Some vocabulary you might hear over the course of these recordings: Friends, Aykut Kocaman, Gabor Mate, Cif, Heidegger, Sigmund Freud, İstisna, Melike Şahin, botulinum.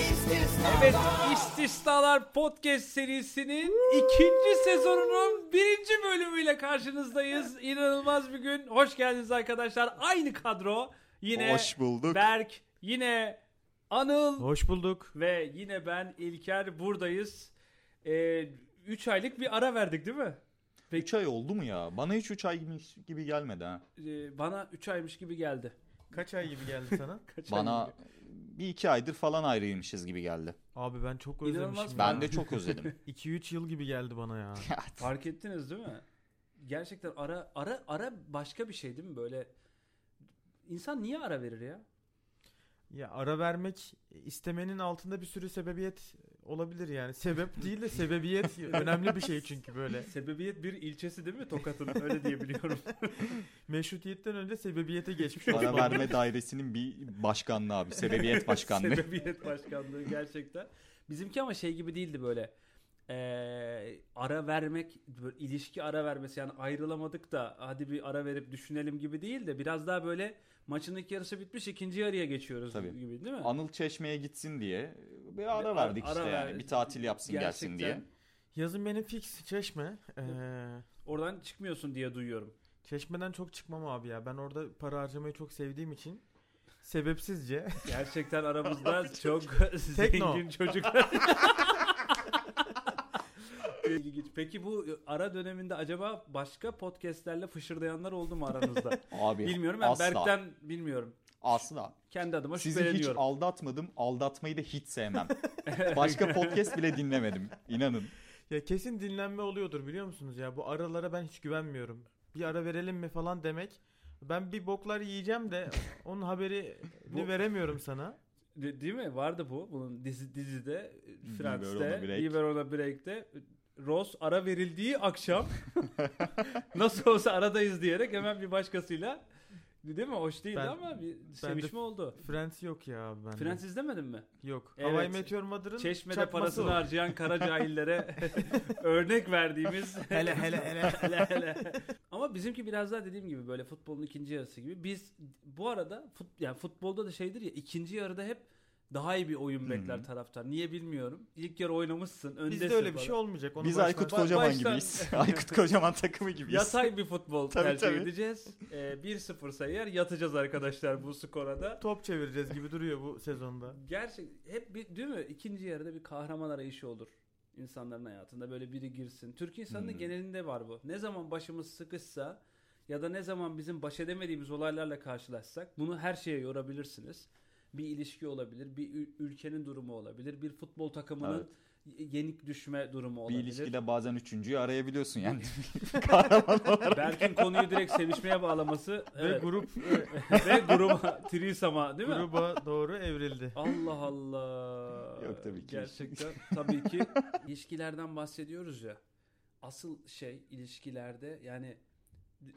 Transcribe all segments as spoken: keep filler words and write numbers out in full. İstisnalar. Evet, İstisnalar Podcast serisinin ikinci sezonunun birinci bölümüyle karşınızdayız. İnanılmaz bir gün. Hoş geldiniz arkadaşlar. Aynı kadro. Yine hoş bulduk. Berk, yine Anıl. Hoş bulduk. Ve yine ben İlker buradayız. Ee, üç aylık bir ara verdik değil mi? üç ay oldu mu ya? Bana hiç üç aymış gibi gelmedi ha. Ee, bana üç aymış gibi geldi. Kaç ay gibi geldi sana? Kaç bana ay bir iki aydır falan ayrıymışız gibi geldi. Abi ben çok özlemişim. Ben ya. de çok özledim. iki üç yıl gibi geldi bana ya. Fark ettiniz değil mi? Gerçekten ara ara ara başka bir şey değil mi? Böyle insan niye ara verir ya? Ya ara vermek istemenin altında bir sürü sebebiyet olabilir yani. Sebep değil de sebebiyet önemli bir şey çünkü böyle. Sebebiyet bir ilçesi değil mi Tokat'ın? Öyle diyebiliyorum. Meşrutiyetten önce sebebiyete geçmiş. Ara verme dairesinin bir başkanlığı abi. Sebebiyet başkanlığı. Sebebiyet başkanlığı gerçekten. Bizimki ama şey gibi değildi böyle. Ee, ara vermek, böyle ilişki ara vermesi yani ayrılamadık da hadi bir ara verip düşünelim gibi değil de biraz daha böyle maçın ilk yarısı bitmiş ikinci yarıya geçiyoruz Tabii. gibi değil mi? Anıl Çeşme'ye gitsin diye bir ara verdik ara işte ver. yani bir tatil yapsın Gerçekten. gelsin diye. Yazın benim fix Çeşme. Ee, Oradan çıkmıyorsun diye duyuyorum. Çeşmeden çok çıkmam abi ya, ben orada para harcamayı çok sevdiğim için. Sebepsizce. Gerçekten aramızda çok zengin çocuklar. Peki bu ara döneminde acaba başka podcastlerle fışırdayanlar oldu mu aranızda? Abi, bilmiyorum ben asla. Berk'ten bilmiyorum. Asla. Kendi adıma şüphe ediyorum. Sizi hiç aldatmadım, aldatmayı da hiç sevmem. Başka podcast bile dinlemedim, inanın. Ya kesin dinlenme oluyordur biliyor musunuz ya, bu aralara ben hiç güvenmiyorum. Bir ara verelim mi falan demek, ben bir boklar yiyeceğim de onun haberini bu... veremiyorum sana. De- değil mi? Vardı bu, bunun dizi, dizide, Friends'te, Liberona Break'te. Ross ara verildiği akşam nasıl olsa aradayız diyerek hemen bir başkasıyla, değil mi? Hoş değildi ben, ama bir sevişme oldu. Friends yok ya abi bende. Friends izlemedin mi? Yok. Evet. How I Met Your Mother'ın Çeşme'de parasını o. harcayan kara cahillere örnek verdiğimiz hele hele hele hele hele. Ama bizimki biraz daha dediğim gibi böyle futbolun ikinci yarısı gibi. Biz bu arada fut, yani futbolda da şeydir ya, ikinci yarıda hep daha iyi bir oyun hmm. bekler taraftar. Niye bilmiyorum. İlk yarı oynamışsın. Öndesin. Bizde öyle bir şey olmayacak. Onu Biz baştan... Aykut Kocaman baştan... gibiyiz. Aykut Kocaman takımı gibiyiz. Yatay bir futbol tabii, tercih tabii. edeceğiz. Ee, bir sıfır sayar yatacağız arkadaşlar bu skora da. Top çevireceğiz gibi duruyor bu sezonda. Gerçek hep bir, değil mi? İkinci yarıda bir kahraman arayışı olur. İnsanların hayatında böyle biri girsin. Türk insanının hmm. genelinde var bu. Ne zaman başımız sıkışsa ya da ne zaman bizim baş edemediğimiz olaylarla karşılaşsak bunu her şeye yorabilirsiniz. Bir ilişki olabilir, bir ülkenin durumu olabilir, bir futbol takımının evet. yenik düşme durumu olabilir. Bir ilişkide bazen üçüncüyü arayabiliyorsun yani. Berk'in konuyu direkt sevişmeye bağlaması evet. ve grup ve gruba trisama değil mi? Gruba doğru evrildi. Allah Allah. Yok tabii ki. Gerçekten tabii ki ilişkilerden bahsediyoruz ya. Asıl şey ilişkilerde yani.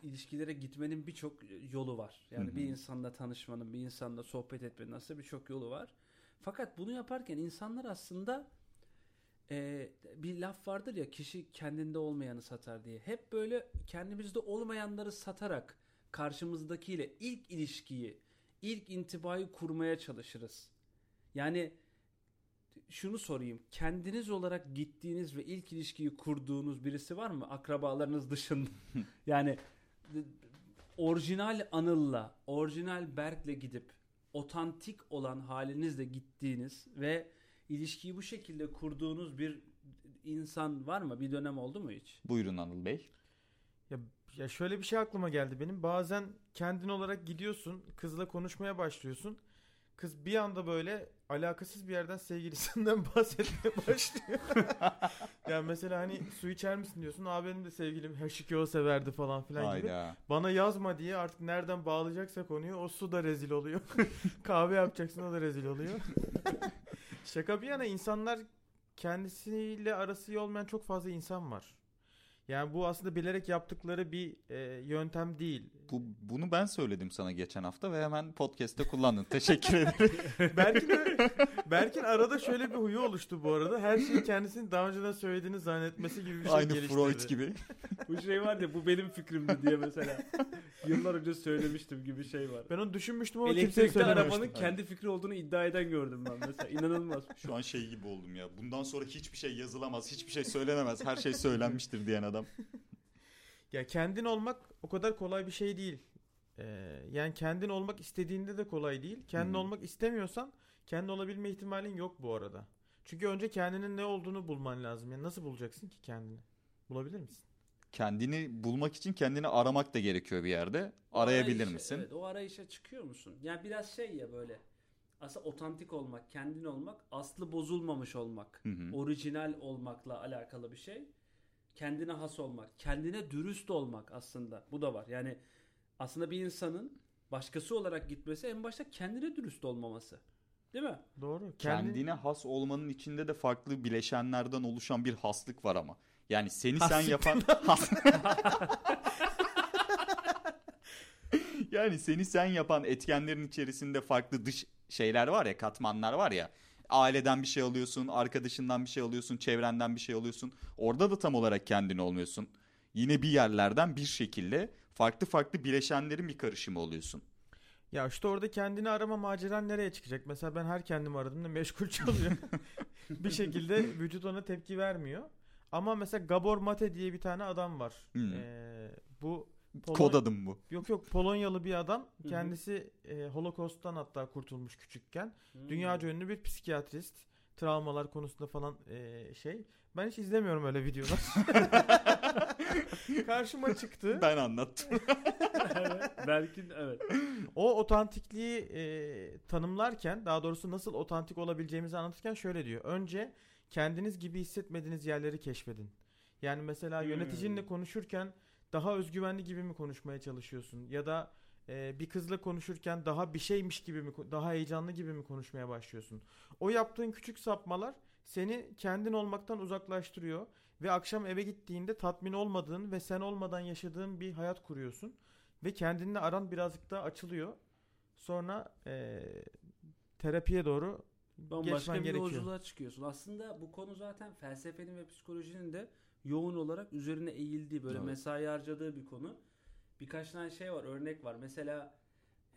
İlişkilere gitmenin birçok yolu var. Yani hı hı. bir insanla tanışmanın, bir insanla sohbet etmenin aslında birçok yolu var. Fakat bunu yaparken insanlar aslında e, bir laf vardır ya, kişi kendinde olmayanı satar diye. Hep böyle kendimizde olmayanları satarak karşımızdakiyle ilk ilişkiyi, ilk intibayı kurmaya çalışırız. Yani şunu sorayım. Kendiniz olarak gittiğiniz ve ilk ilişkiyi kurduğunuz birisi var mı? Akrabalarınız dışında. Yani orijinal Anıl'la, orijinal Berk'le gidip otantik olan halinizle gittiğiniz ve ilişkiyi bu şekilde kurduğunuz bir insan var mı? Bir dönem oldu mu hiç? Buyurun Anıl Bey. Ya, ya şöyle bir şey aklıma geldi benim. Bazen kendin olarak gidiyorsun, kızla konuşmaya başlıyorsun. Kız bir anda böyle alakasız bir yerden sevgilisinden bahsetmeye başlıyor. Yani mesela hani su içer misin diyorsun. Abi benim de sevgilim H iki O severdi falan filan Hayda. gibi. Bana yazma diye artık nereden bağlayacaksa konuyu, o su da rezil oluyor. Kahve yapacaksın, o da rezil oluyor. Şaka bir yana, insanlar kendisiyle arası iyi olmayan çok fazla insan var. Yani bu aslında bilerek yaptıkları bir e, yöntem değil. bu, bunu ben söyledim sana geçen hafta ve hemen podcast'te kullandın. Teşekkür ederim. Belki de Berk'in arada şöyle bir huyu oluştu bu arada. Her şeyi kendisinin daha önceden söylediğini zannetmesi gibi bir şey aynı geliştirdi. Aynı Freud gibi. Bu şey var ya, bu benim fikrimdi diye mesela. Yıllar önce söylemiştim gibi şey var. Ben onu düşünmüştüm ama kimseye söylememiştim. Arabanın kendi fikri olduğunu iddia eden gördüm ben mesela. İnanılmaz. Şu an şey gibi oldum ya. Bundan sonra hiçbir şey yazılamaz, hiçbir şey söylenemez. Her şey söylenmiştir diyen adam. Ya kendin olmak o kadar kolay bir şey değil. Ee, yani kendin olmak istediğinde de kolay değil. Kendin hmm. olmak istemiyorsan kendin olabilme ihtimalin yok bu arada. Çünkü önce kendinin ne olduğunu bulman lazım. Yani nasıl bulacaksın ki kendini? Bulabilir misin? Kendini bulmak için kendini aramak da gerekiyor bir yerde. O Arayabilir arayışa, misin? Evet, o arayışa çıkıyor musun? Yani biraz şey ya böyle. Aslında otantik olmak, kendin olmak, aslı bozulmamış olmak, hmm. orijinal olmakla alakalı bir şey. Kendine has olmak, kendine dürüst olmak aslında. Bu da var. Yani aslında bir insanın başkası olarak gitmesi en başta kendine dürüst olmaması. Değil mi? Doğru. Kendine, kendine has olmanın içinde de farklı bileşenlerden oluşan bir haslık var ama. Yani seni haslık sen yapan... yani seni sen yapan etkenlerin içerisinde farklı dış şeyler var ya, katmanlar var ya. Aileden bir şey alıyorsun, arkadaşından bir şey alıyorsun, çevrenden bir şey alıyorsun. Orada da tam olarak kendin olmuyorsun. Yine bir yerlerden bir şekilde farklı farklı bileşenlerin bir karışımı oluyorsun. Ya işte orada kendini arama maceran nereye çıkacak? Mesela ben her kendimi aradığımda meşgul çalıyor. Bir şekilde vücut ona tepki vermiyor. Ama mesela Gabor Mate diye bir tane adam var. Hmm. Ee, bu Polon... Kod adım bu. Yok yok Polonyalı bir adam. Kendisi e, Holocaust'tan hatta kurtulmuş küçükken. Hı-hı. Dünyaca ünlü bir psikiyatrist. Travmalar konusunda falan e, şey. Ben hiç izlemiyorum öyle videolar. Karşıma çıktı. Ben anlattım. Evet, belki evet. O otantikliği e, tanımlarken, daha doğrusu nasıl otantik olabileceğimizi anlatırken şöyle diyor. Önce kendiniz gibi hissetmediğiniz yerleri keşfedin. Yani mesela yöneticinle konuşurken daha özgüvenli gibi mi konuşmaya çalışıyorsun? Ya da e, bir kızla konuşurken daha bir şeymiş gibi mi, daha heyecanlı gibi mi konuşmaya başlıyorsun? O yaptığın küçük sapmalar seni kendin olmaktan uzaklaştırıyor. Ve akşam eve gittiğinde tatmin olmadığın ve sen olmadan yaşadığın bir hayat kuruyorsun. Ve kendinle aran birazcık daha açılıyor. Sonra e, terapiye doğru geçmen gerekiyor. Başka bir yolculuğa çıkıyorsun. Aslında bu konu zaten felsefenin ve psikolojinin de yoğun olarak üzerine eğildiği, böyle evet, mesai harcadığı bir konu. Birkaç tane şey var, örnek var. Mesela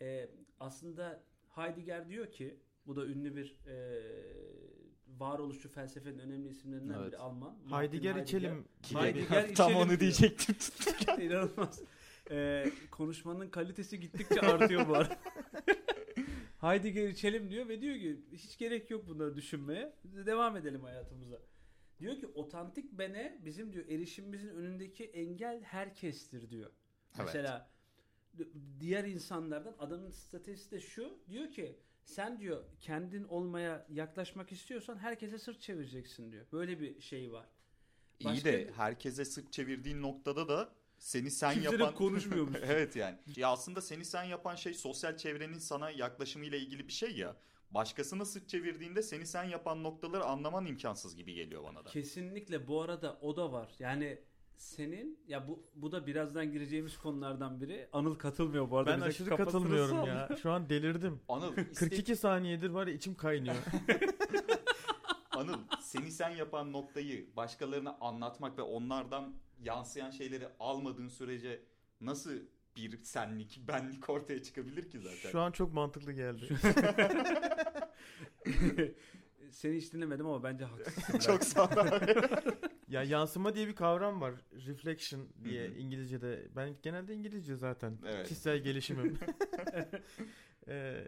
e, aslında Heidegger diyor ki, bu da ünlü bir e, varoluşçu felsefenin önemli isimlerinden evet, biri Alman. Heidegger içelim. Heidegger tam onu diyecektim. İnanılmaz. E, konuşmanın kalitesi gittikçe artıyor bu arada. Heidegger içelim diyor ve diyor ki hiç gerek yok bunları düşünmeye. Devam edelim hayatımıza. Diyor ki otantik bene bizim diyor erişimimizin önündeki engel herkestir diyor. Evet. Mesela diğer insanlardan adamın stratejisi de şu. Diyor ki sen diyor kendin olmaya yaklaşmak istiyorsan herkese sırt çevireceksin diyor. Böyle bir şey var. Başka... İyi de herkese sırt çevirdiğin noktada da seni sen kimse yapan... konuşmuyormuş. Evet yani. Ya aslında seni sen yapan şey sosyal çevrenin sana yaklaşımıyla ilgili bir şey ya. Başkasına sırt çevirdiğinde seni sen yapan noktaları anlaman imkansız gibi geliyor bana da. Kesinlikle bu arada o da var. Yani senin ya bu bu da birazdan gireceğimiz konulardan biri. Anıl katılmıyor bu arada. Ben aşırı katılmıyorum ya. ya. Şu an delirdim. Anıl kırk iki saniyedir var ya, içim kaynıyor. Anıl seni sen yapan noktayı başkalarına anlatmak ve onlardan yansıyan şeyleri almadığın sürece nasıl bir senlik, benlik ortaya çıkabilir ki zaten? Şu an çok mantıklı geldi. Seni hiç dinlemedim ama bence haklısın. Çok sağ ol. Ya yansıma diye bir kavram var. Reflection diye İngilizce'de. Ben genelde İngilizce zaten. Evet. Kişisel gelişimim. e,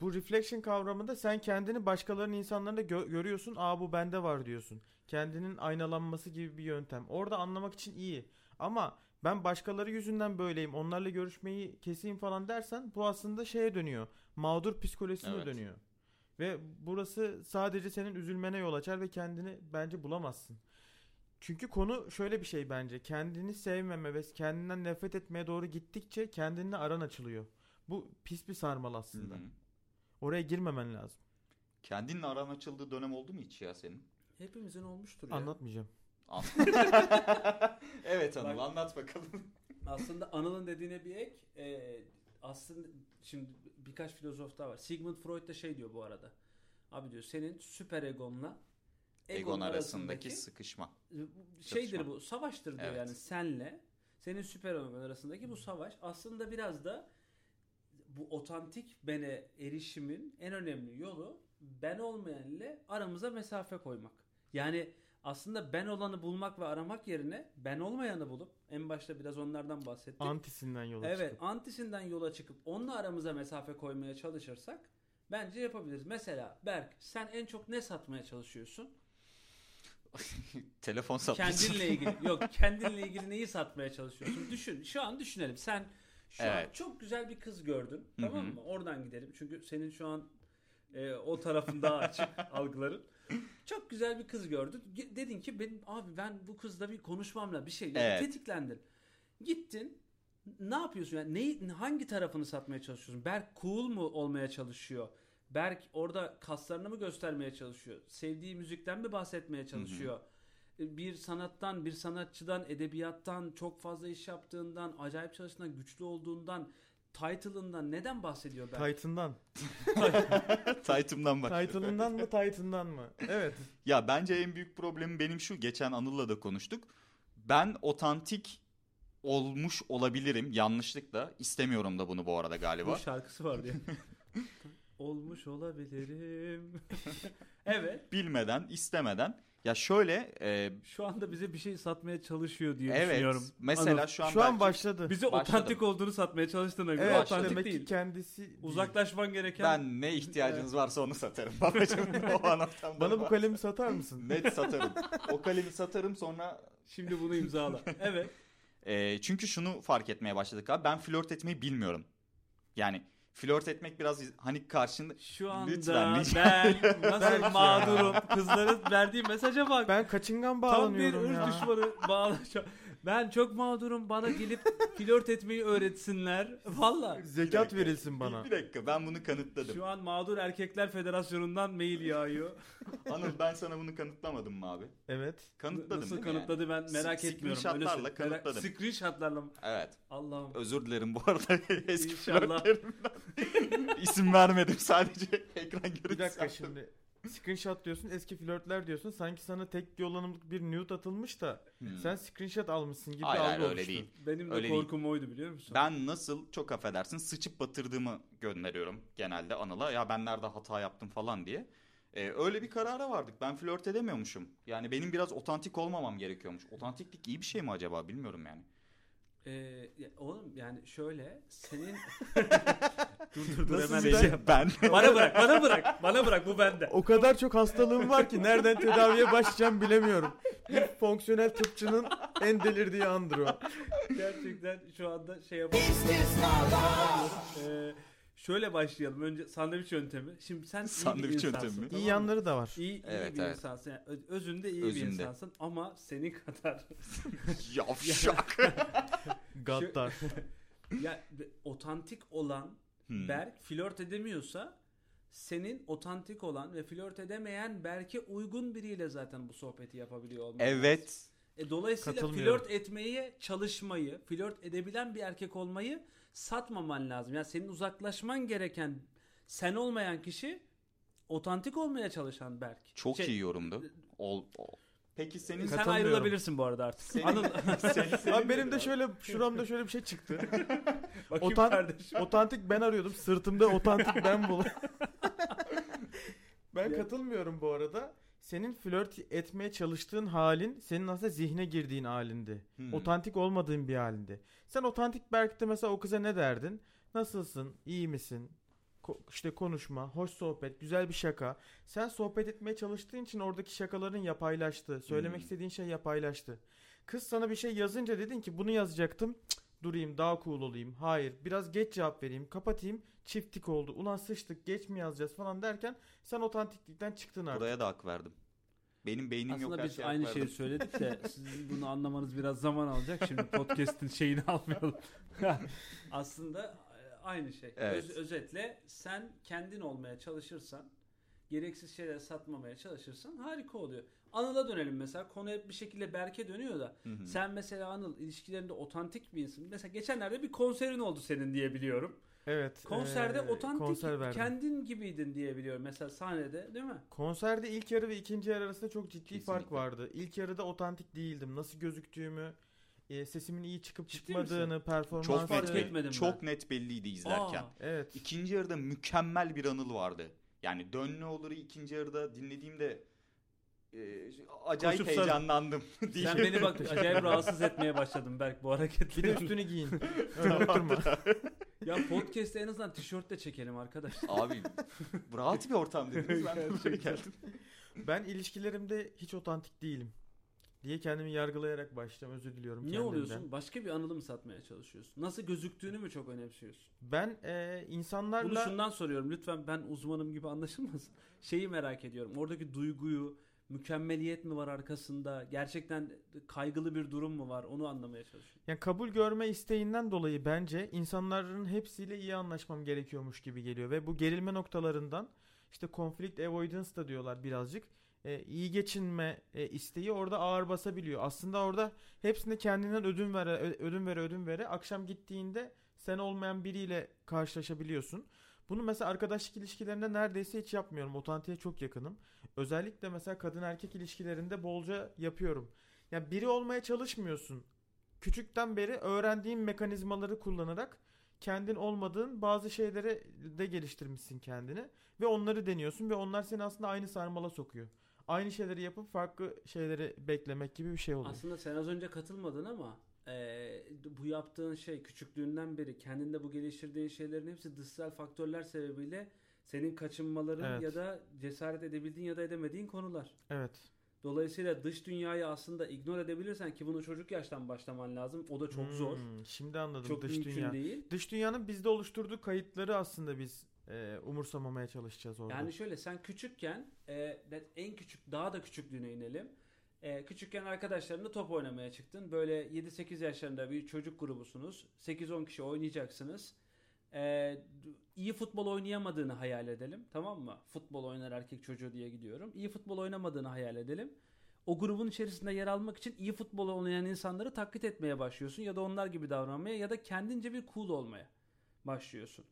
bu reflection kavramında sen kendini başkalarının, insanlarında gö- görüyorsun. Aa bu bende var diyorsun. Kendinin aynalanması gibi bir yöntem. Orada anlamak için iyi. Ama ben başkaları yüzünden böyleyim, onlarla görüşmeyi keseyim falan dersen bu aslında şeye dönüyor. Mağdur psikolojisine evet, dönüyor. Ve burası sadece senin üzülmene yol açar ve kendini bence bulamazsın. Çünkü konu şöyle bir şey bence. Kendini sevmeme ve kendinden nefret etmeye doğru gittikçe kendinle aran açılıyor. Bu pis bir sarmal aslında. Hı-hı. Oraya girmemen lazım. Kendinle aran açıldığı dönem oldu mu hiç ya senin? Hepimizin olmuştur ya. Anlatmayacağım. Evet Anıl, bak, anlat bakalım. aslında Anıl'ın dediğine bir ek. E, aslında şimdi birkaç filozof daha var. Sigmund Freud da şey diyor bu arada. Abi diyor, senin süper egonla egon, egon arasındaki, arasındaki sıkışma. Şeydir sıkışma. Bu savaştır diyor, evet. Yani senle senin süper egon arasındaki bu savaş aslında biraz da bu otantik bene erişimin en önemli yolu ben olmayanla aramıza mesafe koymak. Yani aslında ben olanı bulmak ve aramak yerine ben olmayanı bulup, en başta biraz onlardan bahsettik. Antisinden yola evet, çıkıp. Evet, antisinden yola çıkıp onunla aramıza mesafe koymaya çalışırsak bence yapabiliriz. Mesela Berk, sen en çok ne satmaya çalışıyorsun? Telefon satıyorsun. Kendinle ilgili. Yok, kendinle ilgili neyi satmaya çalışıyorsun? Düşün. Şu an düşünelim. Sen şu evet. an çok güzel bir kız gördün. Tamam mı? Oradan gidelim. Çünkü senin şu an e, o tarafın daha açık algıların. Çok güzel bir kız gördün. Dedin ki benim abi ben bu kızla bir konuşmamla bir şey yani evet. tetiklendin. Gittin. Ne yapıyorsun? Yani neyi, hangi tarafını satmaya çalışıyorsun? Berk cool mu olmaya çalışıyor? Berk orada kaslarını mı göstermeye çalışıyor? Sevdiği müzikten mi bahsetmeye çalışıyor? Hı hı. Bir sanattan, bir sanatçıdan, edebiyattan, çok fazla iş yaptığından, acayip çalıştığından, güçlü olduğundan, title'ından neden bahsediyor Berk? Titan'dan. Titan'dan bak. Title'ından mı, Titan'dan mı? Evet. Ya bence en büyük problemi benim şu. Geçen Anıl'la da konuştuk. Ben otantik olmuş olabilirim yanlışlıkla, istemiyorum da bunu bu arada galiba. Bu şarkısı vardı ya. Olmuş olabilirim. Evet. Bilmeden, istemeden. Ya şöyle. E... Şu anda bize bir şey satmaya çalışıyor diye evet, düşünüyorum. Evet. Mesela Anladım. şu an. Şu an başladı. Bize başladım. Otantik olduğunu satmaya çalıştığına göre evet, otantik demek değil. Kendisi. Uzaklaşman gereken. Ben ne ihtiyacınız varsa onu satarım. Babacığım o anahtardan. Bana bu kalemi satar mısın? Net satarım. O kalemi satarım sonra. Şimdi bunu imzala. Evet. E, çünkü şunu fark etmeye başladık abi. Ben flört etmeyi bilmiyorum. Yani flört etmek biraz hani karşında... Şu anda lütfen, ben nasıl mağdurum. Kızların verdiği mesaja bak. Ben kaçıngan bağlanıyorum ya. Tam bir ırk düşmanı bağlanacağım. Ben çok mağdurum, bana gelip flört etmeyi öğretsinler. Valla. Zekat verilsin bana. Bir dakika, ben bunu kanıtladım. Şu an Mağdur Erkekler Federasyonu'ndan mail yağıyor. Anıl, ben sana bunu kanıtlamadım mı abi? Evet. Kanıtladım. Nasıl kanıtladı yani? Ben merak S- etmiyorum. Screenshotlarla kanıtladım. Screenshotlarla mı? Evet. Allah'ım. Özür dilerim bu arada eski İnşallah. flörtlerimden. İsim vermedim, sadece ekran görüntüsü. Bir dakika yaptım. Şimdi. Screenshot diyorsun, eski flörtler diyorsun. Sanki sana tek dolanımlık bir nude atılmış da hmm. sen screenshot almışsın gibi algı olmuştu. Öyle değil. Benim de öyle korkum değil. Oydu biliyor musun? Ben nasıl, çok affedersin, sıçıp batırdığımı gönderiyorum genelde Anıl'a. Ya ben nerede hata yaptım falan diye. Ee, öyle bir karara vardık. Ben flört edemiyormuşum. Yani benim biraz otantik olmamam gerekiyormuş. Otantiklik iyi bir şey mi acaba, bilmiyorum yani. Ee, oğlum yani şöyle senin dur dur dur hemen şey ben bana bırak bana bırak bana bırak bu bende. O kadar çok hastalığım var ki nereden tedaviye başlayacağım bilemiyorum. Bir fonksiyonel tıpçının en delirdiği andır o. Gerçekten şu anda şey yapalım. ee, şöyle başlayalım. Önce sandviç yöntemi. Şimdi sen sandviç iyi bir insansın. Yöntemi. İyi tamam yanları da var. İyi, iyi evet, bir evet. insansın. Yani özünde iyi özünde. bir insansın ama senin kadar yavşak. Gaddar. Ya otantik olan hmm. Berk flört edemiyorsa senin otantik olan ve flört edemeyen Berk'e uygun biriyle zaten bu sohbeti yapabiliyor olmalı. Evet. E, dolayısıyla flört etmeye çalışmayı, flört edebilen bir erkek olmayı satmaman lazım. Yani senin uzaklaşman gereken sen olmayan kişi otantik olmaya çalışan Berk. Çok şey, iyi yorumdu. Ol, ol. Peki senin sen ayrılabilirsin bu arada artık. Senin, Anıl, senin, senin abi benim de abi. şöyle şuramda şöyle bir şey çıktı. Otant, otantik ben arıyordum. Sırtımda otantik ben buldum. Ben ya. katılmıyorum bu arada. Senin flört etmeye çalıştığın halin senin aslında zihne girdiğin halindi. Hmm. Otantik olmadığın bir halindi. Sen otantik Berk'te mesela o kıza ne derdin? Nasılsın? İyi misin? Ko- işte konuşma, hoş sohbet, güzel bir şaka. Sen sohbet etmeye çalıştığın için oradaki şakaların yapaylaştı. Söylemek hmm. istediğin şey yapaylaştı. Kız sana bir şey yazınca dedin ki bunu yazacaktım. Cık, durayım, daha cool olayım. Hayır, biraz geç cevap vereyim, kapatayım. Çiftlik oldu. Ulan sıçtık, geç mi yazacağız falan derken sen otantiklikten çıktın artık. Buraya da hak verdim. Benim beynim aslında yok, her şey aynı şeyi söyledik de sizin bunu anlamanız biraz zaman alacak. Şimdi podcast'in şeyini almayalım. Aslında aynı şey. Evet. Öz, özetle sen kendin olmaya çalışırsan gereksiz şeyler satmamaya çalışırsan harika oluyor. Anıl'a dönelim mesela. Konu hep bir şekilde Berk'e dönüyor da. Hı hı. Sen mesela Anıl ilişkilerinde otantik bir insan. Mesela geçenlerde bir konserin oldu senin diye biliyorum. Evet. Konserde ee, otantik konser kendin gibiydin diye biliyorum. Mesela sahnede değil mi? Konserde ilk yarı ve ikinci yarı arasında çok ciddi Kesinlikle. fark vardı. İlk yarıda otantik değildim. Nasıl gözüktüğümü, E, sesimin iyi çıkıp Ciddi çıkmadığını, misin? performansı çok net, etmedim çok net belliydi izlerken. Aa, evet. İkinci yarıda mükemmel bir Anıl vardı. Yani dönme oluru ikinci yarıda dinlediğimde e, acayip Koşup heyecanlandım. Sen beni bak acayip rahatsız etmeye başladım Berk bu hareketleri. Bir de üstünü giyin. Unutma. Ya podcast'te en azından tişörtle çekelim arkadaş. Abi rahat bir ortam dediniz. Ben geldim. Ben ilişkilerimde hiç otantik değilim diye kendimi yargılayarak başladım. Özür diliyorum kendimden. Ne oluyorsun? Başka bir Anıl'ı mı satmaya çalışıyorsun? Nasıl gözüktüğünü mü çok önemsiyorsun? Ben e, insanlarla... Bunu şundan soruyorum. Lütfen ben uzmanım gibi anlaşılmasın. Şeyi merak ediyorum. Oradaki duyguyu, mükemmeliyet mi var arkasında? Gerçekten kaygılı bir durum mu var? Onu anlamaya çalışıyorum. Yani kabul görme isteğinden dolayı bence insanların hepsiyle iyi anlaşmam gerekiyormuş gibi geliyor. Ve bu gerilme noktalarından işte conflict avoidance da diyorlar birazcık. E, iyi geçinme e, isteği orada ağır basabiliyor. Aslında orada hepsinde kendinden ödün vere, ödün vere, ödün vere. Akşam gittiğinde sen olmayan biriyle karşılaşabiliyorsun. Bunu mesela arkadaşlık ilişkilerinde neredeyse hiç yapmıyorum. Otantiğe çok yakınım. Özellikle mesela kadın erkek ilişkilerinde bolca yapıyorum. Yani biri olmaya çalışmıyorsun. Küçükten beri öğrendiğin mekanizmaları kullanarak kendin olmadığın bazı şeylere de geliştirmişsin kendini. Ve onları deniyorsun ve onlar seni aslında aynı sarmala sokuyor. Aynı şeyleri yapıp farklı şeyleri beklemek gibi bir şey oluyor. Aslında sen az önce katılmadın ama e, bu yaptığın şey küçüklüğünden beri kendinde bu geliştirdiğin şeylerin hepsi dışsal faktörler sebebiyle senin kaçınmaların evet. ya da cesaret edebildiğin ya da edemediğin konular. Evet. Dolayısıyla dış dünyayı aslında ignore edebilirsen ki bunu çocuk yaştan başlaman lazım. O da çok hmm, zor. Şimdi anladım çok dış dünya. Değil. Dış dünyanın bizde oluşturduğu kayıtları aslında biz e, umursamamaya çalışacağız orada. Yani şöyle sen küçükken e, en küçük daha da küçüklüğüne inelim. E, küçükken arkadaşlarınla top oynamaya çıktın. Böyle yedi sekiz yaşlarında bir çocuk grubusunuz. sekiz on kişi oynayacaksınız. Ee, iyi futbol oynayamadığını hayal edelim, tamam mı? Futbol oynar erkek çocuğu diye gidiyorum. İyi futbol oynamadığını hayal edelim. O grubun içerisinde yer almak için iyi futbol oynayan insanları taklit etmeye başlıyorsun ya da onlar gibi davranmaya ya da kendince bir cool olmaya başlıyorsun.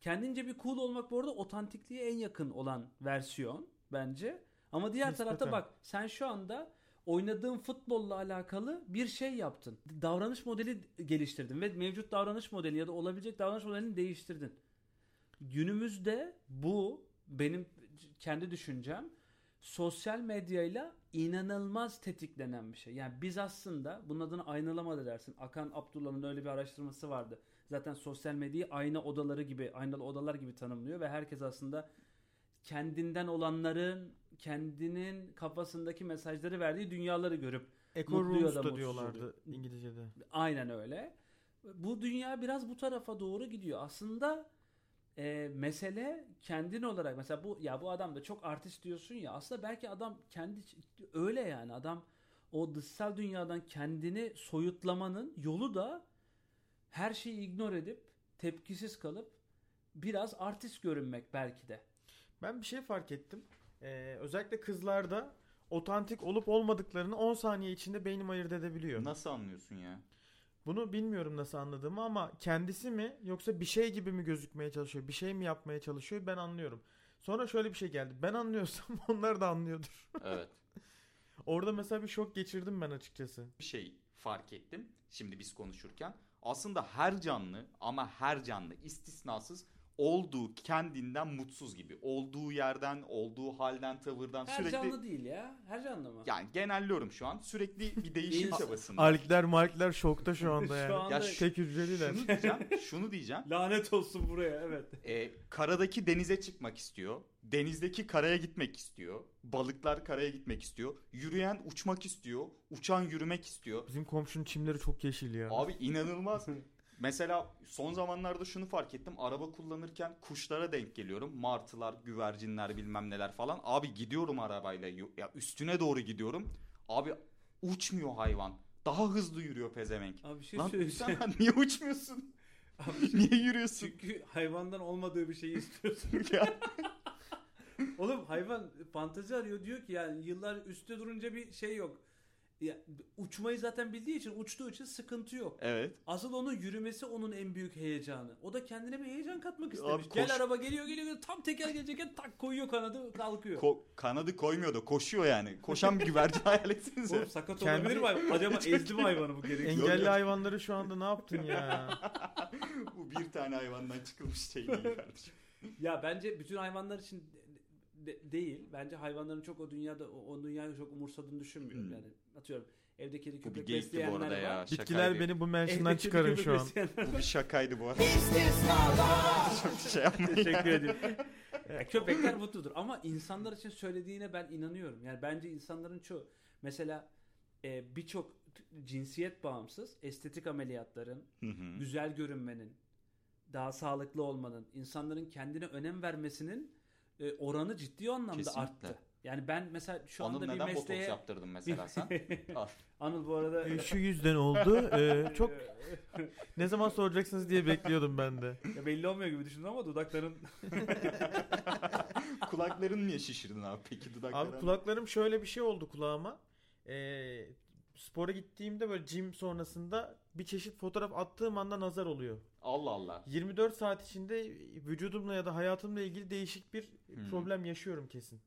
Kendince bir cool olmak bu arada otantikliğe en yakın olan versiyon bence. Ama diğer Nispeten. tarafta bak sen şu anda oynadığın futbolla alakalı bir şey yaptın. Davranış modeli geliştirdin ve mevcut davranış modeli ya da olabilecek davranış modelini değiştirdin. Günümüzde bu benim kendi düşüncem sosyal medyayla inanılmaz tetiklenen bir şey. Yani biz aslında bunun adına aynalama da dersin. Akan Abdullah'ın öyle bir araştırması vardı. Zaten sosyal medyayı ayna odaları gibi, aynalı odalar gibi tanımlıyor ve herkes aslında kendinden olanların kendinin kafasındaki mesajları verdiği dünyaları görüp Echo Rooms'da diyorlardı İngilizce'de. Aynen öyle. Bu dünya biraz bu tarafa doğru gidiyor. Aslında e, mesele kendin olarak mesela bu ya bu adam da çok artist diyorsun ya aslında belki adam kendi öyle yani adam o dışsal dünyadan kendini soyutlamanın yolu da her şeyi ignore edip tepkisiz kalıp biraz artist görünmek belki de. Ben bir şey fark ettim. Ee, özellikle kızlarda otantik olup olmadıklarını on saniye içinde beynim ayırt edebiliyor. Nasıl anlıyorsun ya? Bunu bilmiyorum nasıl anladığımı ama kendisi mi yoksa bir şey gibi mi gözükmeye çalışıyor? Bir şey mi yapmaya çalışıyor? Ben anlıyorum. Sonra şöyle bir şey geldi. Ben anlıyorsam onlar da anlıyordur. Evet. Orada mesela bir şok geçirdim ben açıkçası. Bir şey fark ettim. Şimdi biz konuşurken aslında her canlı ama her canlı istisnasız olduğu kendinden mutsuz gibi. Olduğu yerden, olduğu halden, tavırdan her sürekli... Her canlı değil ya. Her canlı mı? Yani genelliyorum şu an. Sürekli bir değişim çabasında. Alkler markler şokta şu anda yani. Şu anda ya şu, tek hücreliler. Şunu diyeceğim. Şunu diyeceğim. Lanet olsun buraya. Evet. Ee, karadaki denize çıkmak istiyor. Denizdeki karaya gitmek istiyor. Balıklar karaya gitmek istiyor. Yürüyen uçmak istiyor. Uçan yürümek istiyor. Bizim komşunun çimleri çok yeşil ya. Abi inanılmaz. Mesela son zamanlarda şunu fark ettim. Araba kullanırken kuşlara denk geliyorum. Martılar, güvercinler bilmem neler falan. Abi gidiyorum arabayla. Ya üstüne doğru gidiyorum. Abi uçmuyor hayvan. Daha hızlı yürüyor pezevenk. Abi şey söyleyeceğim. Sen niye uçmuyorsun? Abi, niye yürüyorsun? Çünkü hayvandan olmadığı bir şeyi istiyorsun. Oğlum hayvan fantezi arıyor, diyor ki yani yıllar üstte durunca bir şey yok. Ya, uçmayı zaten bildiği için, uçtuğu için sıkıntı yok. Evet. Asıl onun yürümesi onun en büyük heyecanı. O da kendine bir heyecan katmak istemiş. Abi, gel koş... araba geliyor geliyor tam teker gelecekken tak koyuyor kanadı, kalkıyor. Ko- kanadı koymuyor da koşuyor yani. Koşan bir güvercin hayal etsinize. Oğlum sakat Kendi... olabilir mi hayvan? Acaba ezdi mi hayvanı bu gerekiyor? Engelli yok, yok. Hayvanları şu anda ne yaptın ya? Bu bir tane hayvandan çıkılmış şey değil kardeşim. Ya bence bütün hayvanlar için de- değil. Bence hayvanların çok o dünyada o, o dünyayı çok umursadığını düşünmüyorum. Hmm. Yani atıyorum evde kedi köpek besleyenler var. Ya, bitkiler beni bu mention'dan çıkarın şu an. Bu bir şakaydı bu arada. Şey teşekkür ederim. Ya, köpekler mutludur ama insanlar için söylediğine ben inanıyorum. Yani bence insanların çoğu mesela e, birçok cinsiyet bağımsız estetik ameliyatların, hı hı, güzel görünmenin, daha sağlıklı olmanın, insanların kendine önem vermesinin e, oranı ciddi anlamda kesinlikle arttı. Yani ben mesela şu Anıl anda bir mesleğe... Anıl neden botoks yaptırdın mesela sen? Anıl bu arada... E, şu yüzden oldu. E, çok ne zaman soracaksınız diye bekliyordum ben de. Ya belli olmuyor gibi düşündüm ama dudakların... Kulakların niye şişirdin abi peki dudakların? Abi kulaklarım şöyle bir şey oldu kulağıma. E, spora gittiğimde böyle gym sonrasında bir çeşit fotoğraf attığım anda nazar oluyor. Allah Allah. yirmi dört saat içinde vücudumla ya da hayatımla ilgili değişik bir hmm. problem yaşıyorum kesin.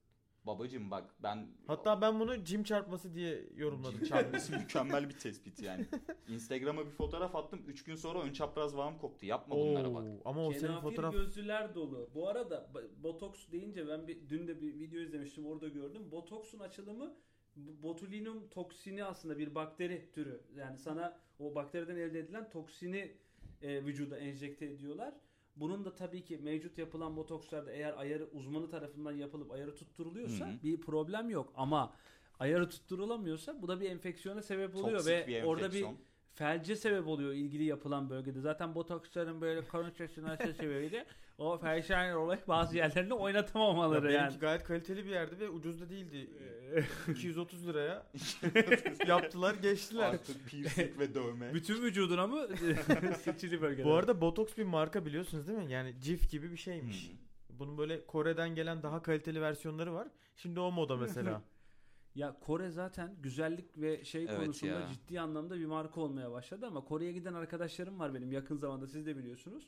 Babacığım bak ben... Hatta ben bunu cim çarpması diye yorumladım. Cim çarpması mükemmel bir tespit yani. Instagram'a bir fotoğraf attım. üç gün sonra ön çapraz bağım koptu. Yapma Oo, bunlara bak. Ama o kenafir senin fotoğraf... gözlüler dolu. Bu arada botoks deyince ben bir, dün de bir video izlemiştim. Orada gördüm. Botoksun açılımı botulinum toksini aslında bir bakteri türü. Yani sana o bakteriden elde edilen toksini e, vücuda enjekte ediyorlar. Bunun da tabii ki mevcut yapılan botokslarda eğer ayarı uzmanı tarafından yapılıp ayarı tutturuluyorsa, hı hı, bir problem yok. Ama ayarı tutturulamıyorsa bu da bir enfeksiyona sebep toksik oluyor ve bir orada bir felce sebep oluyor ilgili yapılan bölgede. Zaten botoksların böyle karın çeşitine sebebiydi. O felçlerle olarak bazı yerlerini oynatamamaları ya yani. Benimki gayet kaliteli bir yerdi ve ucuz da değildi. iki yüz otuz liraya yaptılar geçtiler. Artık piercing ve dövme. Bütün vücuduna mı? Seçili bölgeler. Bu arada botoks bir marka biliyorsunuz değil mi? Yani Cif gibi bir şeymiş. Hmm. Bunun böyle Kore'den gelen daha kaliteli versiyonları var. Şimdi o moda mesela. Ya Kore zaten güzellik ve şey evet konusunda ya, ciddi anlamda bir marka olmaya başladı ama Kore'ye giden arkadaşlarım var benim yakın zamanda, siz de biliyorsunuz.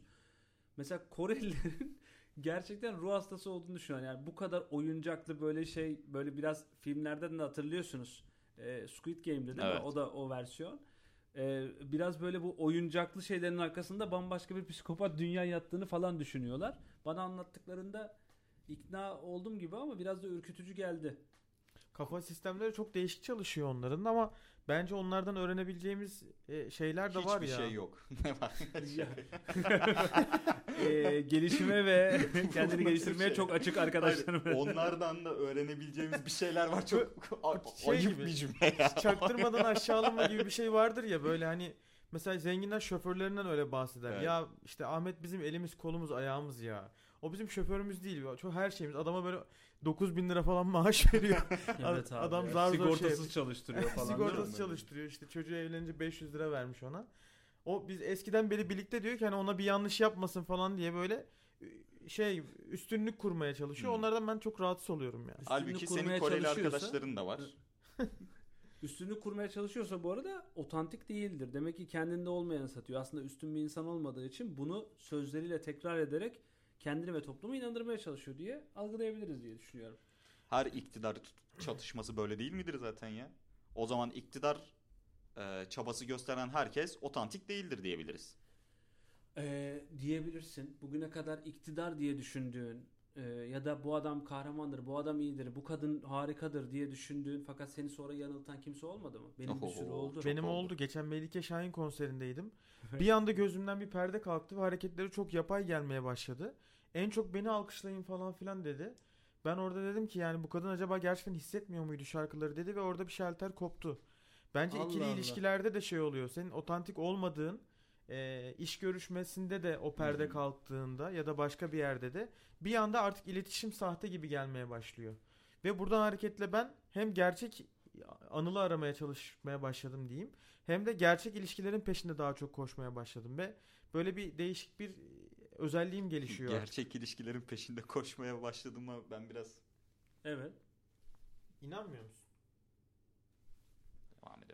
Mesela Korelilerin gerçekten ruh hastası olduğunu düşünüyorum. Yani bu kadar oyuncaklı böyle şey, böyle biraz filmlerden de hatırlıyorsunuz. Ee, Squid Game'de değil evet mi? O da o versiyon. Ee, biraz böyle bu oyuncaklı şeylerin arkasında bambaşka bir psikopat dünya yattığını falan düşünüyorlar. Bana anlattıklarında ikna oldum gibi ama biraz da ürkütücü geldi. Kafa sistemleri çok değişik çalışıyor onların ama bence onlardan öğrenebileceğimiz şeyler de hiçbir var ya. Hiçbir şey yok. Ne var? e, gelişime ve kendini geliştirmeye şey çok açık arkadaşlarım. Hayır, onlardan da öğrenebileceğimiz bir şeyler var. Çok şey ayıp gibi, bir cümle ya. Çaktırmadan aşağılama gibi bir şey vardır ya böyle hani. Mesela zenginler şoförlerinden öyle bahseder. Evet. Ya işte Ahmet bizim elimiz kolumuz ayağımız ya. O bizim şoförümüz değil. Çok her şeyimiz. Adama böyle dokuz bin lira falan maaş veriyor. Evet abi. Adam zar zor sigortasız şey çalıştırıyor falan. Sigortasız çalıştırıyor. İşte çocuğa evlenince beş yüz lira vermiş ona. O biz eskiden beri birlikte diyor ki hani ona bir yanlış yapmasın falan diye böyle şey üstünlük kurmaya çalışıyor. Hmm. Onlardan ben çok rahatsız oluyorum yani. Halbuki senin Koreli arkadaşların da var. Üstünlük kurmaya çalışıyorsa bu arada otantik değildir. Demek ki kendinde olmayanı satıyor. Aslında üstün bir insan olmadığı için bunu sözleriyle tekrar ederek kendini ve toplumu inandırmaya çalışıyor diye algılayabiliriz diye düşünüyorum. Her iktidar çatışması böyle değil midir zaten ya? O zaman iktidar e, çabası gösteren herkes otantik değildir diyebiliriz. E, diyebilirsin. Bugüne kadar iktidar diye düşündüğün ya da bu adam kahramandır, bu adam iyidir, bu kadın harikadır diye düşündüğün fakat seni sonra yanıltan kimse olmadı mı? Benim bir sürü oldu. Benim oldu. oldu. Geçen Melike Şahin konserindeydim. Bir anda gözümden bir perde kalktı ve hareketleri çok yapay gelmeye başladı. En çok beni alkışlayın falan filan dedi. Ben orada dedim ki yani bu kadın acaba gerçekten hissetmiyor muydu şarkıları dedi ve orada bir şalter koptu. Bence Allah ikili Allah. ilişkilerde de şey oluyor. Senin otantik olmadığın E, iş görüşmesinde de o perde hmm. kalktığında ya da başka bir yerde de bir anda artık iletişim sahte gibi gelmeye başlıyor. Ve buradan hareketle ben hem gerçek Anıl'ı aramaya çalışmaya başladım diyeyim. Hem de gerçek ilişkilerin peşinde daha çok koşmaya başladım ve böyle bir değişik bir özelliğim gelişiyor. Gerçek ilişkilerin peşinde koşmaya başladığıma ben biraz... Evet. İnanmıyor musun?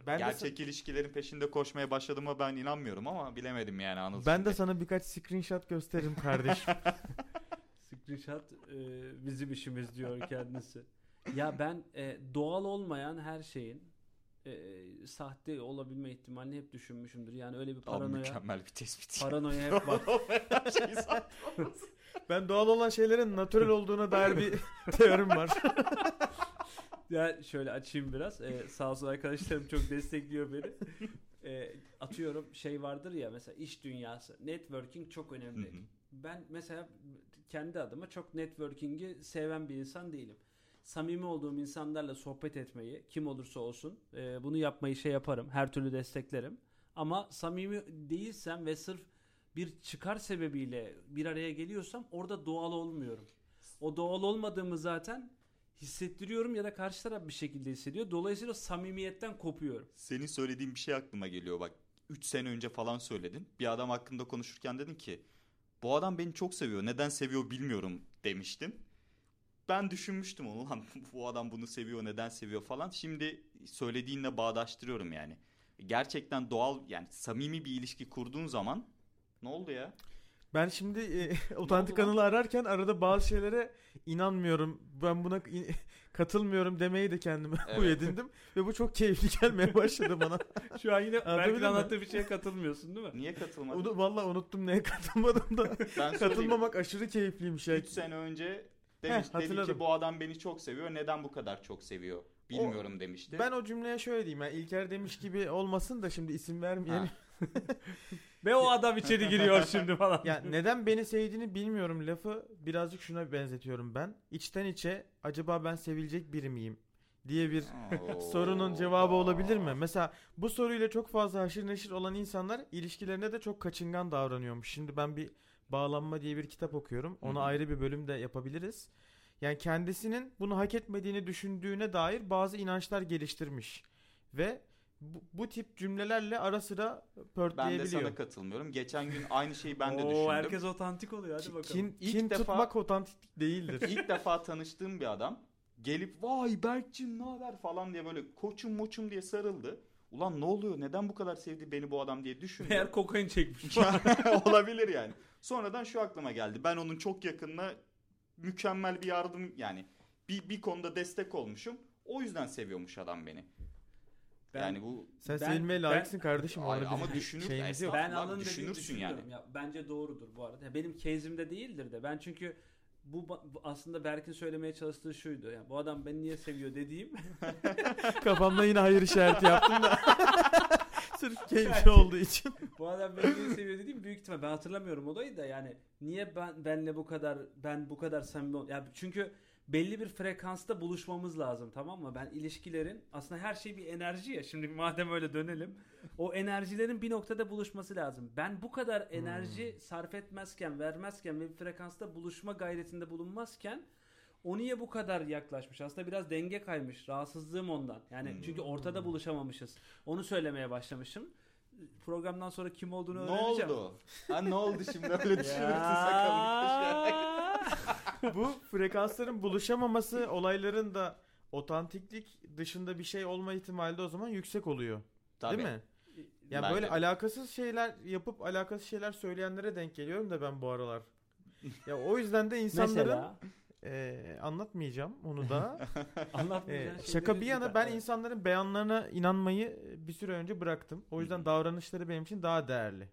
Ben Gerçek san... ilişkilerin peşinde koşmaya başladığıma ben inanmıyorum ama bilemedim yani anladın. Ben de diye. Sana birkaç screenshot gösteririm kardeşim. Screenshot e, bizim işimiz diyor kendisi. Ya ben e, doğal olmayan her şeyin e, sahte olabilme ihtimalini hep düşünmüşümdür. Yani öyle bir paranoya. Abi mükemmel bir tespit. Paranoya hep bak. Ben doğal olan şeylerin natürel olduğuna dair bir teorim var. Yani şöyle açayım biraz. Ee, sağ olsun arkadaşlarım çok destekliyor beni. Ee, atıyorum şey vardır ya mesela iş dünyası. Networking çok önemli. Hı hı. Ben mesela kendi adıma çok networking'i seven bir insan değilim. Samimi olduğum insanlarla sohbet etmeyi kim olursa olsun e, bunu yapmayı şey yaparım. Her türlü desteklerim. Ama samimi değilsem ve sırf bir çıkar sebebiyle bir araya geliyorsam orada doğal olmuyorum. O doğal olmadığımı zaten... hissettiriyorum ya da karşı taraf bir şekilde hissediyor. Dolayısıyla samimiyetten kopuyorum. Senin söylediğin bir şey aklıma geliyor bak. üç sene önce falan söyledin. Bir adam hakkında konuşurken dedin ki bu adam beni çok seviyor. Neden seviyor bilmiyorum demiştin. Ben düşünmüştüm onu. Lan bu adam bunu seviyor. Neden seviyor falan. Şimdi söylediğinle bağdaştırıyorum yani. Gerçekten doğal yani samimi bir ilişki kurduğun zaman ne oldu ya? Ben şimdi e, otantik anılı ararken arada bazı şeylere inanmıyorum. Ben buna in- katılmıyorum demeyi de kendime huy evet. edindim. Ve bu çok keyifli gelmeye başladı bana. Şu an yine belki anlattığı bir şeye katılmıyorsun değil mi? Niye katılmadın? Onu, vallahi unuttum neye katılmadım da. Katılmamak aşırı keyifliymiş. üç sene önce demiş, Heh, dedi ki bu adam beni çok seviyor. Neden bu kadar çok seviyor? Bilmiyorum o, demişti. Ben o cümleye şöyle diyeyim. Yani İlker demiş gibi olmasın da şimdi isim vermeyelim. Ve o adam içeri giriyor şimdi falan. Ya neden beni sevdiğini bilmiyorum lafı birazcık şuna benzetiyorum ben. İçten içe acaba ben sevilecek biri miyim diye bir sorunun cevabı olabilir mi? Mesela bu soruyla çok fazla haşır neşir olan insanlar ilişkilerine de çok kaçıngan davranıyormuş. Şimdi ben bir Bağlanma diye bir kitap okuyorum. Ona Hı-hı. ayrı bir bölüm de yapabiliriz. Yani kendisinin bunu hak etmediğini düşündüğüne dair bazı inançlar geliştirmiş. Ve bu, bu tip cümlelerle ara sıra pörtleyebiliyor. Ben de sana katılmıyorum. Geçen gün aynı şeyi ben de Oo, düşündüm. Herkes otantik oluyor. Hadi bakalım. Kin, ilk kin defa, tutmak otantik değildir. İlk defa tanıştığım bir adam gelip vay Berk'cim ne haber falan diye böyle koçum moçum diye sarıldı. Ulan ne oluyor? Neden bu kadar sevdi beni bu adam diye düşündüm. Meğer kokain çekmiş. Olabilir yani. Sonradan şu aklıma geldi. Ben onun çok yakınına mükemmel bir yardım yani bir, bir konuda destek olmuşum. O yüzden seviyormuş adam beni. Ben, yani bu sen sevilmeye layıksın ben, kardeşim. Hayır, ama düşünür, ben alın düşünürsün yani. Ya, bence doğrudur bu arada. Benim kezimde değildir de. Ben çünkü bu, bu aslında Berk'in söylemeye çalıştığı şuydu. Yani bu adam beni niye seviyor dediğim. Kafamda yine hayır işareti yaptım da. Sırf keyifli olduğu için. Bu adam beni niye seviyor dediğim büyük ihtimal. Ben hatırlamıyorum olayı da yani niye ben benle bu kadar ben bu kadar samimi ol- ya çünkü belli bir frekansta buluşmamız lazım tamam mı? Ben ilişkilerin aslında her şey bir enerji ya. Şimdi madem öyle dönelim. O enerjilerin bir noktada buluşması lazım. Ben bu kadar enerji hmm. sarf etmezken, vermezken ve bir frekansta buluşma gayretinde bulunmazken o niye bu kadar yaklaşmış? Aslında biraz denge kaymış. Rahatsızlığım ondan. Yani hmm. çünkü ortada buluşamamışız. Onu söylemeye başlamışım. Programdan sonra kim olduğunu ne öğreneceğim. Ne oldu? Ha ne oldu şimdi öyle düşünürsün sakallık. Bu frekansların buluşamaması olayların da otantiklik dışında bir şey olma ihtimali de o zaman yüksek oluyor. Tabii. Değil mi? Yani ben böyle de. Alakasız şeyler yapıp alakasız şeyler söyleyenlere denk geliyorum da ben bu aralar. Ya o yüzden de insanların e, anlatmayacağım onu da. Anlatmayacağım. E, şaka bir yana ben insanların beyanlarına inanmayı bir süre önce bıraktım. O yüzden davranışları benim için daha değerli.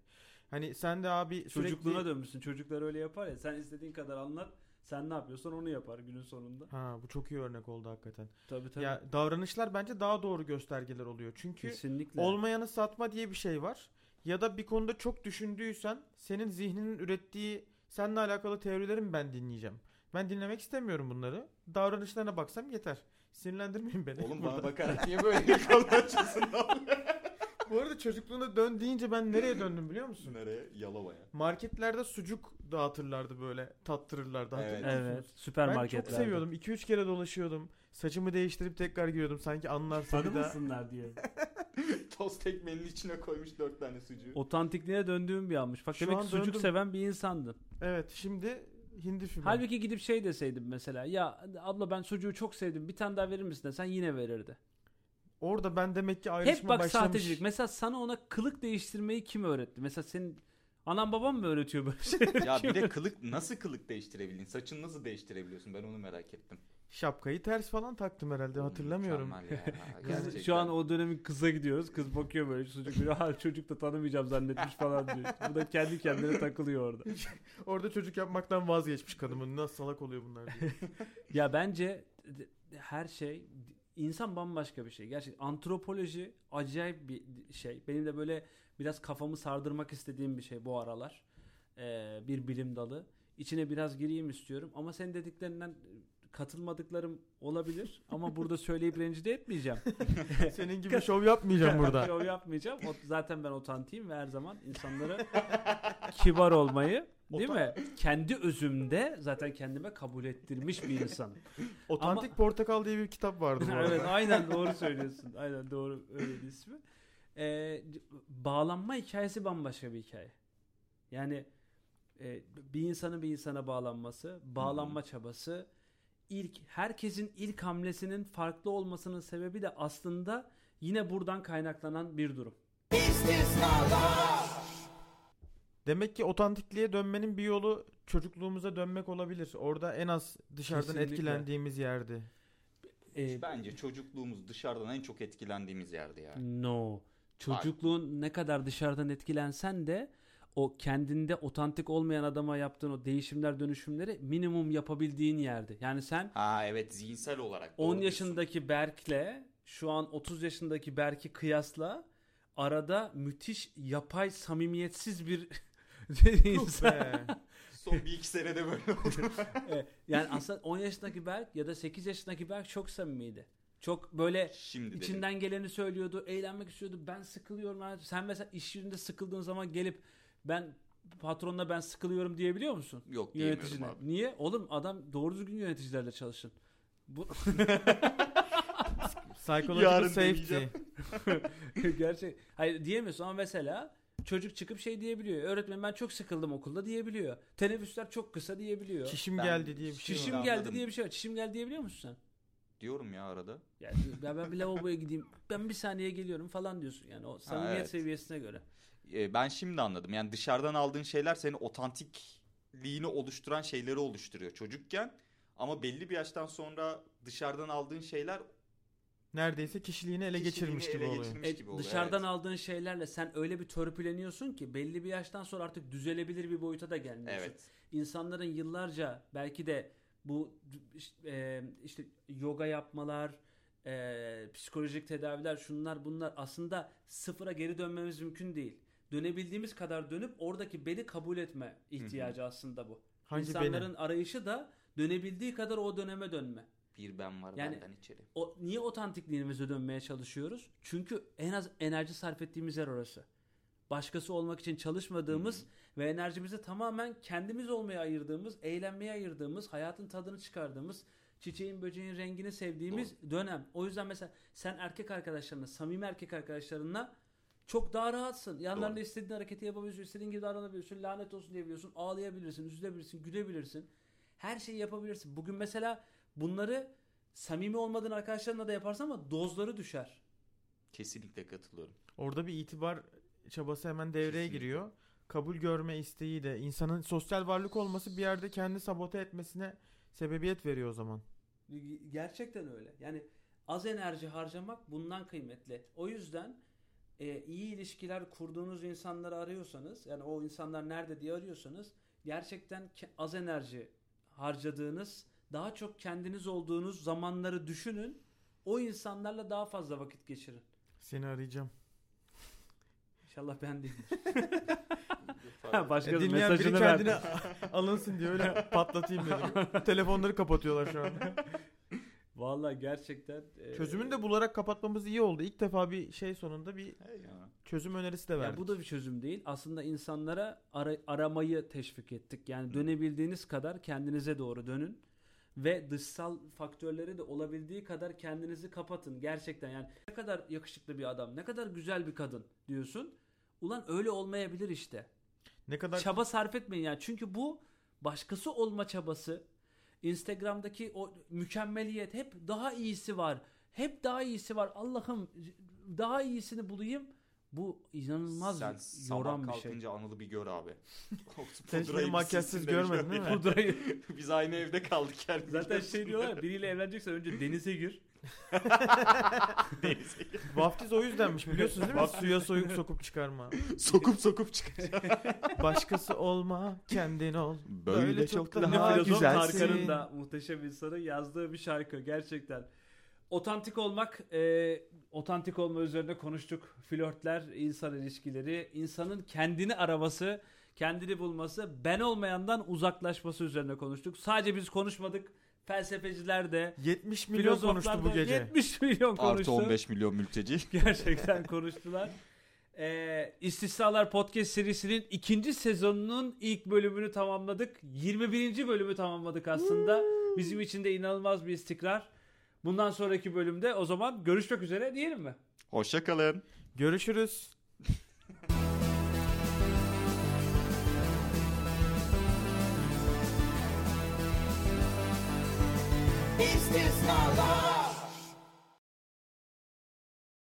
Hani sen de abi sürekli... Çocukluğuna dönmüşsün. Çocuklar öyle yapar ya. Sen istediğin kadar anlat. Sen ne yapıyorsan onu yapar günün sonunda. Ha bu çok iyi örnek oldu hakikaten. Tabii tabii. Ya davranışlar bence daha doğru göstergeler oluyor. Çünkü kesinlikle. Olmayanı satma diye bir şey var. Ya da bir konuda çok düşündüysen senin zihninin ürettiği seninle alakalı teorilerimi ben dinleyeceğim. Ben dinlemek istemiyorum bunları. Davranışlarına baksam yeter. Sinirlendirmeyin beni. Oğlum bana bakarak niye böyle bir konu açıyorsun? Bu arada çocukluğuna dön deyince ben nereye döndüm biliyor musun? Nereye? Yalova'ya. Marketlerde sucuk dağıtırlardı böyle. Tattırırlardı. Evet. evet. Süpermarketlerde. Ben çok seviyordum. iki üç kere dolaşıyordum. Saçımı değiştirip tekrar giriyordum. Sanki anlarsa bir daha. Tanımasınlar diye. sos tekmenin içine koymuş dört tane sucuğu. Otantikliğe döndüğüm bir anmış. Bak, demek ki sucuk döndüm. Seven bir insandı. Evet, şimdi hindi füme. Halbuki gidip şey deseydim mesela, ya abla ben sucuğu çok sevdim, bir tane daha verir misin desen yine verirdi. Orada ben demek ki ayrışma başlamış. Hep bak başlamış. Sahtecilik. Mesela sana ona kılık değiştirmeyi kim öğretti? Mesela senin anam babam mı öğretiyor böyle şeyleri? Ya bir de kılık, nasıl kılık değiştirebildin? Saçını nasıl değiştirebiliyorsun? Ben onu merak ettim. Şapkayı ters falan taktım herhalde, hatırlamıyorum. Kız, şu an o dönemin kıza gidiyoruz. Kız bakıyor böyle sucuk diyor. Ha, çocuk da tanımayacağım zannetmiş falan diyor. Bu da kendi kendine takılıyor orada. Orada çocuk yapmaktan vazgeçmiş kadın. Nasıl salak oluyor bunlar diye. Ya bence her şey, insan bambaşka bir şey. Gerçekten antropoloji acayip bir şey. Benim de böyle biraz kafamı sardırmak istediğim bir şey bu aralar. Ee, bir bilim dalı. İçine biraz gireyim istiyorum ama senin dediklerinden katılmadıklarım olabilir ama burada söyleyip rencide etmeyeceğim. Senin gibi şov yapmayacağım burada. Şov yapmayacağım. Zaten ben otantiyim ve her zaman insanlara kibar olmayı, değil mi? Kendi özümde zaten kendime kabul ettirmiş bir insanım. Otantik ama... Portakal diye bir kitap vardı bu arada. Evet, aynen doğru söylüyorsun. Aynen doğru, öyle bir ismi. Ee, bağlanma hikayesi bambaşka bir hikaye. Yani e, bir insanın bir insana bağlanması, bağlanma hmm. çabası, İlk, herkesin ilk hamlesinin farklı olmasının sebebi de aslında yine buradan kaynaklanan bir durum. İstisnalar. Demek ki otantikliğe dönmenin bir yolu çocukluğumuza dönmek olabilir. Orada en az dışarıdan kesinlikle etkilendiğimiz yerdi. Ee, Bence çocukluğumuz dışarıdan en çok etkilendiğimiz yerdi yani. No. Çocukluğun Hayır. ne kadar dışarıdan etkilensen de o kendinde otantik olmayan adama yaptığın o değişimler, dönüşümleri minimum yapabildiğin yerdi. Yani sen ha, evet, zihinsel olarak on yaşındaki Berk'le şu an otuz yaşındaki Berk'i kıyasla, arada müthiş yapay samimiyetsiz bir insan. Son bir iki senede böyle oldu. Yani aslında on yaşındaki Berk ya da sekiz yaşındaki Berk çok samimiydi. Çok böyle şimdi içinden dedim. Geleni söylüyordu, eğlenmek istiyordu. Ben sıkılıyorum. Sen mesela iş yerinde sıkıldığın zaman gelip ben patronla ben sıkılıyorum diyebiliyor musun? Yok, yöneticine. Niye? Oğlum adam doğru düzgün yöneticilerle çalışın. Bu psychological safety. Gerçek. Hayır diyemiyorsun ama mesela çocuk çıkıp şey diyebiliyor. Öğretmenim ben çok sıkıldım okulda diyebiliyor. Teneffüsler çok kısa diyebiliyor. Çişim ben, geldi diye bir şey. Çişim geldi anladım. diye bir şey var. Çişim geldi diyebiliyor musun sen? Diyorum ya arada. Yani ben bir lavaboya gideyim. Ben bir saniye geliyorum falan diyorsun. Yani o samimiyet ha, evet. seviyesine göre. Ben şimdi anladım. Yani dışarıdan aldığın şeyler senin otantikliğini oluşturan şeyleri oluşturuyor çocukken. Ama belli bir yaştan sonra dışarıdan aldığın şeyler neredeyse kişiliğini ele kişiliğini geçirmiş, ele gibi, oluyor. geçirmiş e, gibi oluyor. Dışarıdan evet. aldığın şeylerle sen öyle bir törpüleniyorsun ki belli bir yaştan sonra artık düzelebilir bir boyuta da gelmiyorsun. Evet. İnsanların yıllarca belki de bu e, işte yoga yapmalar, e, psikolojik tedaviler, şunlar bunlar, aslında sıfıra geri dönmemiz mümkün değil. Dönebildiğimiz kadar dönüp oradaki beni kabul etme ihtiyacı Hı-hı. aslında bu. Hangi İnsanların benim? arayışı da dönebildiği kadar o döneme dönme. Bir ben var yani, benden içeri. O, niye otantikliğimize dönmeye çalışıyoruz? Çünkü en az enerji sarf ettiğimiz yer orası. Başkası olmak için çalışmadığımız Hı-hı. ve enerjimizi tamamen kendimiz olmaya ayırdığımız, eğlenmeye ayırdığımız, hayatın tadını çıkardığımız, çiçeğin böceğin rengini sevdiğimiz Doğru. dönem. O yüzden mesela sen erkek arkadaşlarınla, samimi erkek arkadaşlarınla çok daha rahatsın. Yanlarında Doğru. istediğin hareketi yapabiliyorsun, istediğin gibi davranabiliyorsun, lanet olsun diyebiliyorsun, ağlayabilirsin, üzülebilirsin, gülebilirsin. Her şeyi yapabilirsin. Bugün mesela bunları samimi olmadığın arkadaşlarınla da yaparsan ama dozları düşer. Kesinlikle katılıyorum. Orada bir itibar çabası hemen devreye Kesinlikle. giriyor. Kabul görme isteği de, insanın sosyal varlık olması bir yerde kendini sabote etmesine sebebiyet veriyor o zaman. Gerçekten öyle. Yani az enerji harcamak bundan kıymetli. O yüzden e, iyi ilişkiler kurduğunuz insanları arıyorsanız, yani o insanlar nerede diye arıyorsanız, gerçekten az enerji harcadığınız, daha çok kendiniz olduğunuz zamanları düşünün. O insanlarla daha fazla vakit geçirin. Seni arayacağım. İnşallah ben değilim. Başka e, dinleyen biri kendine alınsın diye öyle patlatayım dedim. Telefonları kapatıyorlar şu an. Vallahi gerçekten. E... Çözümünü de bularak kapatmamız iyi oldu. İlk defa bir şey sonunda bir çözüm önerisi de verdik. Ya bu da bir çözüm değil. Aslında insanlara ara, aramayı teşvik ettik. Yani dönebildiğiniz kadar kendinize doğru dönün. ve dışsal faktörlere de olabildiği kadar kendinizi kapatın. Gerçekten yani ne kadar yakışıklı bir adam, ne kadar güzel bir kadın diyorsun. Ulan öyle olmayabilir işte. Ne kadar çaba sarf etmeyin yani. Çünkü bu başkası olma çabası, Instagram'daki o mükemmeliyet, hep daha iyisi var. Hep daha iyisi var. Allah'ım daha iyisini bulayım. Bu inanılmaz Sen yoran bir şey. Sen sabah kalkınca Anıl'ı bir gör abi. Sen şimdi makyajsız görmedin değil mi? Pudrayı. Biz aynı evde kaldık kendimiz. Zaten şey diyorlar ya, biriyle evleneceksen önce denize gir. denize gir. Vaftiz o yüzdenmiş biliyorsunuz değil mi? Suya soyup sokup çıkarma. Sokup sokup çıkacak. Başkası olma, kendin ol. Böyle, Böyle çok, çok daha, daha güzelsin. Tarkan'ın da muhteşem insanın yazdığı bir şarkı gerçekten. Otantik olmak, e, otantik olma üzerine konuştuk. Flörtler, insan ilişkileri, insanın kendini araması, kendini bulması, ben olmayandan uzaklaşması üzerine konuştuk. Sadece biz konuşmadık. Felsefeciler de, yetmiş milyon konuştu bu gece. yetmiş milyon konuştu. Artı on beş milyon mülteci. Gerçekten konuştular. E, İstisnalar Podcast serisinin ikinci sezonunun ilk bölümünü tamamladık. yirmi birinci bölümü tamamladık aslında. Bizim için de inanılmaz bir istikrar. Bundan sonraki bölümde o zaman görüşmek üzere diyelim mi? Hoşça kalın. Görüşürüz. İstisnalar.